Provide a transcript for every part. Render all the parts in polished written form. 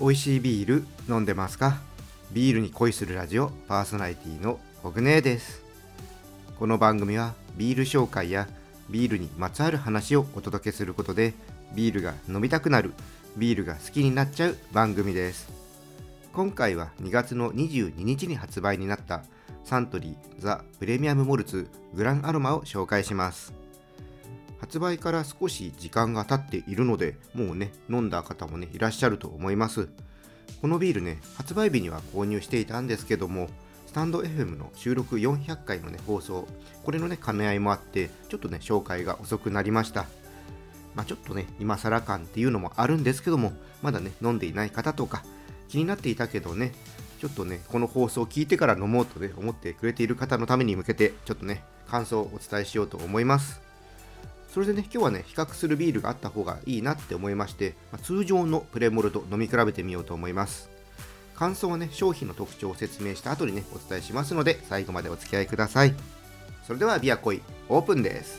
美味しいビール飲んでますか？ビールに恋するラジオパーソナリティのコグネです。この番組はビール紹介やビールにまつわる話をお届けすることで、ビールが飲みたくなる、ビールが好きになっちゃう番組です。今回は2月の22日に発売になったサントリーザ・プレミアム・モルツグランアロマを紹介します。発売から少し時間が経っているので、もうね、飲んだ方もねいらっしゃると思います。このビールね、発売日には購入していたんですけども、スタンド FM の収録400回のね放送、これのね兼ね合いもあってちょっとね紹介が遅くなりました。ちょっとね今更感っていうのもあるんですけども、まだね飲んでいない方とか気になっていたけどね、ちょっとねこの放送を聞いてから飲もうとね思ってくれている方のために向けて、ちょっとね感想をお伝えしようと思います。それでね、今日はね比較するビールがあった方がいいなって思いまして、通常のプレモルと飲み比べてみようと思います。感想はね商品の特徴を説明した後にねお伝えしますので、最後までお付き合いください。それではビアコイオープンです。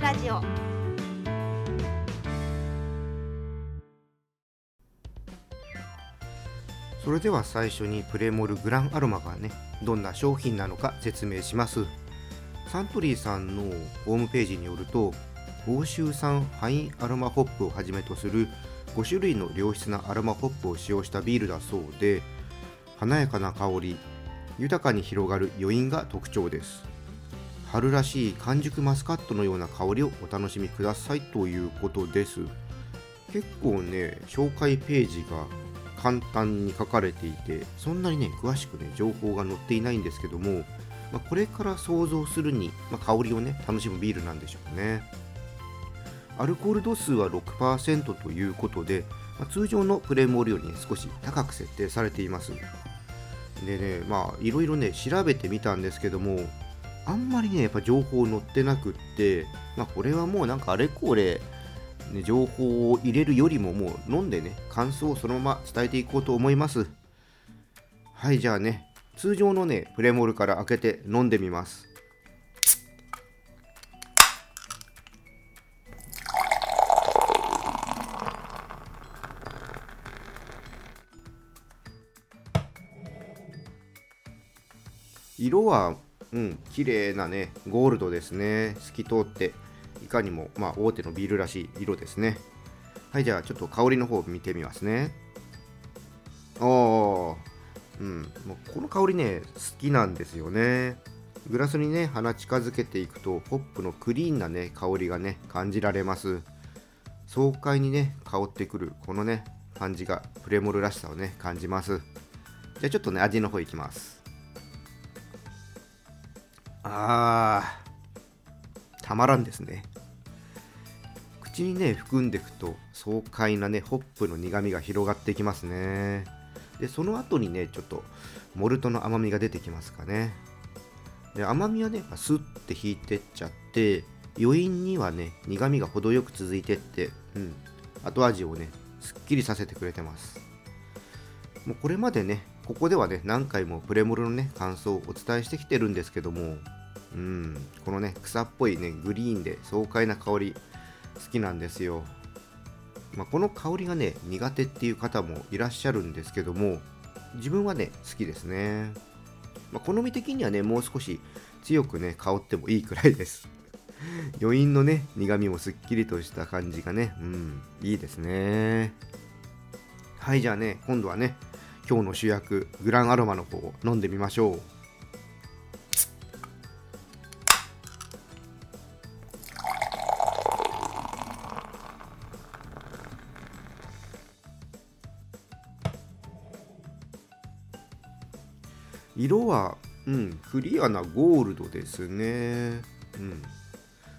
ラジオそれでは最初にプレモルグランアロマがねどんな商品なのか説明します。サントリーさんのホームページによると、欧州産ファインアロマホップをはじめとする5種類の良質なアロマホップを使用したビールだそうで、華やかな香り、豊かに広がる余韻が特徴です。春らしい完熟マスカットのような香りをお楽しみくださいということです。結構ね紹介ページが簡単に書かれていて、そんなにね詳しくね情報が載っていないんですけども、これから想像するに、香りをね楽しむビールなんでしょうね。アルコール度数は 6% ということで、通常のプレモルより、少し高く設定されています。でね、いろいろね調べてみたんですけども、あんまりねやっぱ情報載ってなくって、これはもうなんかあれこれ、情報を入れるよりももう飲んでね感想をそのまま伝えていこうと思います。はい、じゃあね通常のねプレモルから開けて飲んでみます。色は綺麗なねゴールドですね。透き通っていかにも、大手のビールらしい色ですね。はい、じゃあちょっと香りの方見てみますね。もうこの香りね好きなんですよね。グラスにね鼻近づけていくと、ホップのクリーンなね香りがね感じられます。爽快にね香ってくるこのね感じがプレモルらしさをね感じます。じゃあちょっとね味の方いきます。たまらんですね。口にね含んでいくと爽快なねホップの苦みが広がってきますね。でその後にねちょっとモルトの甘みが出てきますかね。で甘みはねスッて引いてっちゃって、余韻にはね苦みが程よく続いてって、後味をねすっきりさせてくれてます。もうこれまでねここではね何回もプレモルのね感想をお伝えしてきてるんですけども、このね草っぽいねグリーンで爽快な香り好きなんですよ。この香りがね苦手っていう方もいらっしゃるんですけども、自分はね好きですね。好み的にはねもう少し強くね香ってもいいくらいです。余韻のね苦みもすっきりとした感じがね、いいですね。はい、じゃあね今度はね今日の主役グランアロマの方を飲んでみましょう。色は、クリアなゴールドですね。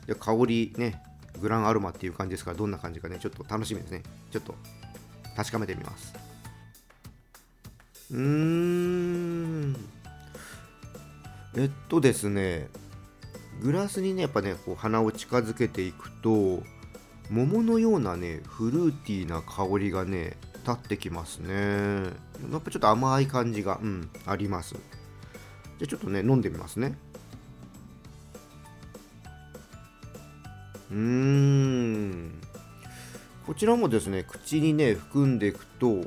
で香りねグランアロマっていう感じですから、どんな感じかねちょっと楽しみですね。ちょっと確かめてみます。ですね、グラスにねやっぱねこう鼻を近づけていくと、桃のようなねフルーティーな香りがね立ってきますね。やっぱちょっと甘い感じが、あります。じゃあちょっとね飲んでみますね。こちらもですね口にね含んでいくと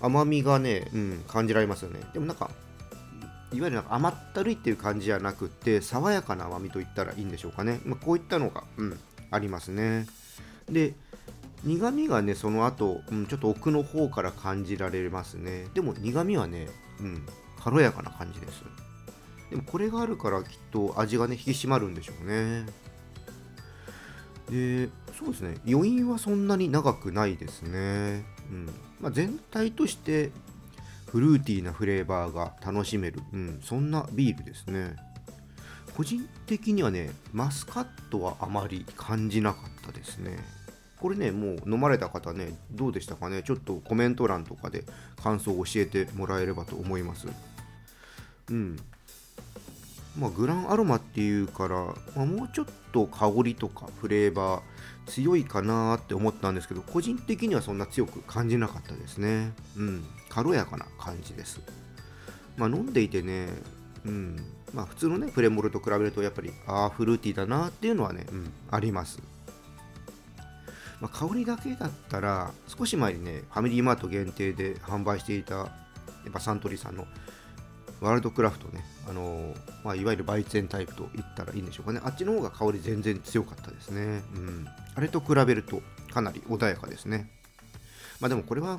甘みがね、感じられますよね。でもなんかいわゆるなんか甘ったるいっていう感じじゃなくて爽やかな甘みといったらいいんでしょうかね。こういったのが、ありますね。で苦みがねその後、ちょっと奥の方から感じられますね。でも苦みはね、軽やかな感じです。でもこれがあるからきっと味がね引き締まるんでしょうね。でそうですね、余韻はそんなに長くないですね。全体としてフルーティーなフレーバーが楽しめる、そんなビールですね。個人的にはねマスカットはあまり感じなかったですね。これねもう飲まれた方ねどうでしたかね、ちょっとコメント欄とかで感想を教えてもらえればと思います。グランアロマっていうから、もうちょっと香りとかフレーバー強いかなって思ったんですけど、個人的にはそんな強く感じなかったですね。軽やかな感じです。飲んでいてね、普通のねプレモルと比べるとやっぱりフルーティーだなっていうのはね、あります。香りだけだったら少し前にねファミリーマート限定で販売していたやっぱサントリーさんのワールドクラフトね、いわゆる焙煎タイプと言ったらいいんでしょうかね。あっちの方が香り全然強かったですね。あれと比べるとかなり穏やかですね。でもこれは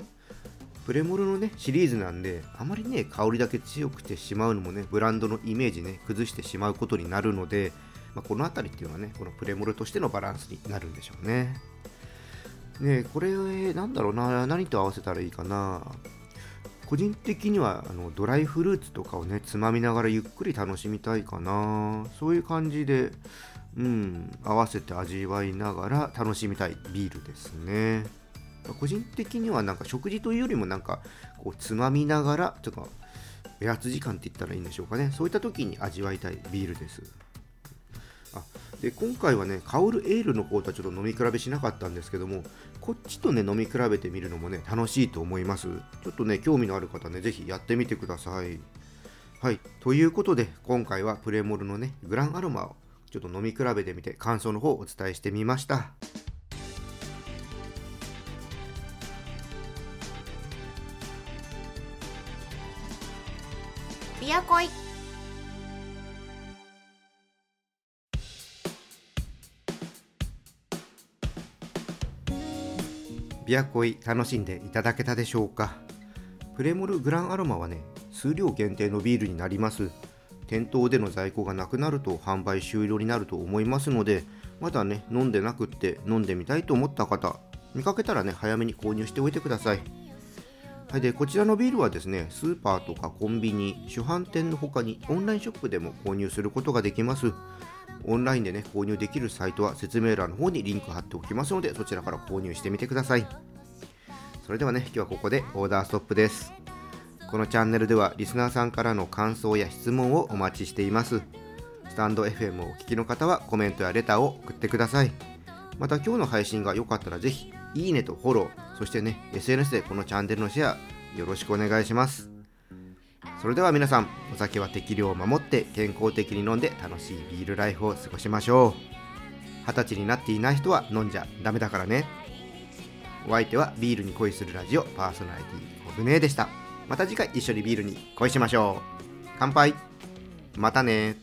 プレモルのねシリーズなんで、あまりね香りだけ強くてしまうのもねブランドのイメージね崩してしまうことになるので、このあたりっていうのはねこのプレモルとしてのバランスになるんでしょうね。これなんだろうな、何と合わせたらいいかな。個人的にはドライフルーツとかをねつまみながらゆっくり楽しみたいかな。そういう感じで、合わせて味わいながら楽しみたいビールですね。個人的にはなんか食事というよりもなんかこうつまみながらちょっとおやつ時間って言ったらいいんでしょうかね。そういった時に味わいたいビールです。で今回はね香るエールの方とはちょっと飲み比べしなかったんですけども、こっちとね飲み比べてみるのもね楽しいと思います。ちょっとね興味のある方ねぜひやってみてください。ということで今回はプレモルのねグランアロマをちょっと飲み比べてみて感想の方をお伝えしてみました。ビアコイビアコイ楽しんでいただけたでしょうか。プレモルグランアロマはね数量限定のビールになります。店頭での在庫がなくなると販売終了になると思いますので、まだね飲んでなくって飲んでみたいと思った方見かけたらね早めに購入しておいてください。でこちらのビールはですねスーパーとかコンビニ、主販店の他にオンラインショップでも購入することができます。オンラインでね購入できるサイトは説明欄の方にリンク貼っておきますので、そちらから購入してみてください。それではね今日はここでオーダーストップです。このチャンネルではリスナーさんからの感想や質問をお待ちしています。スタンド FM をお聞きの方はコメントやレターを送ってください。また今日の配信が良かったらぜひいいねとフォロー、そしてね SNS でこのチャンネルのシェアよろしくお願いします。それでは皆さん、お酒は適量を守って健康的に飲んで楽しいビールライフを過ごしましょう。20歳になっていない人は飲んじゃダメだからね。お相手はビールに恋するラジオパーソナリティ小舟でした。また次回一緒にビールに恋しましょう。乾杯。またね。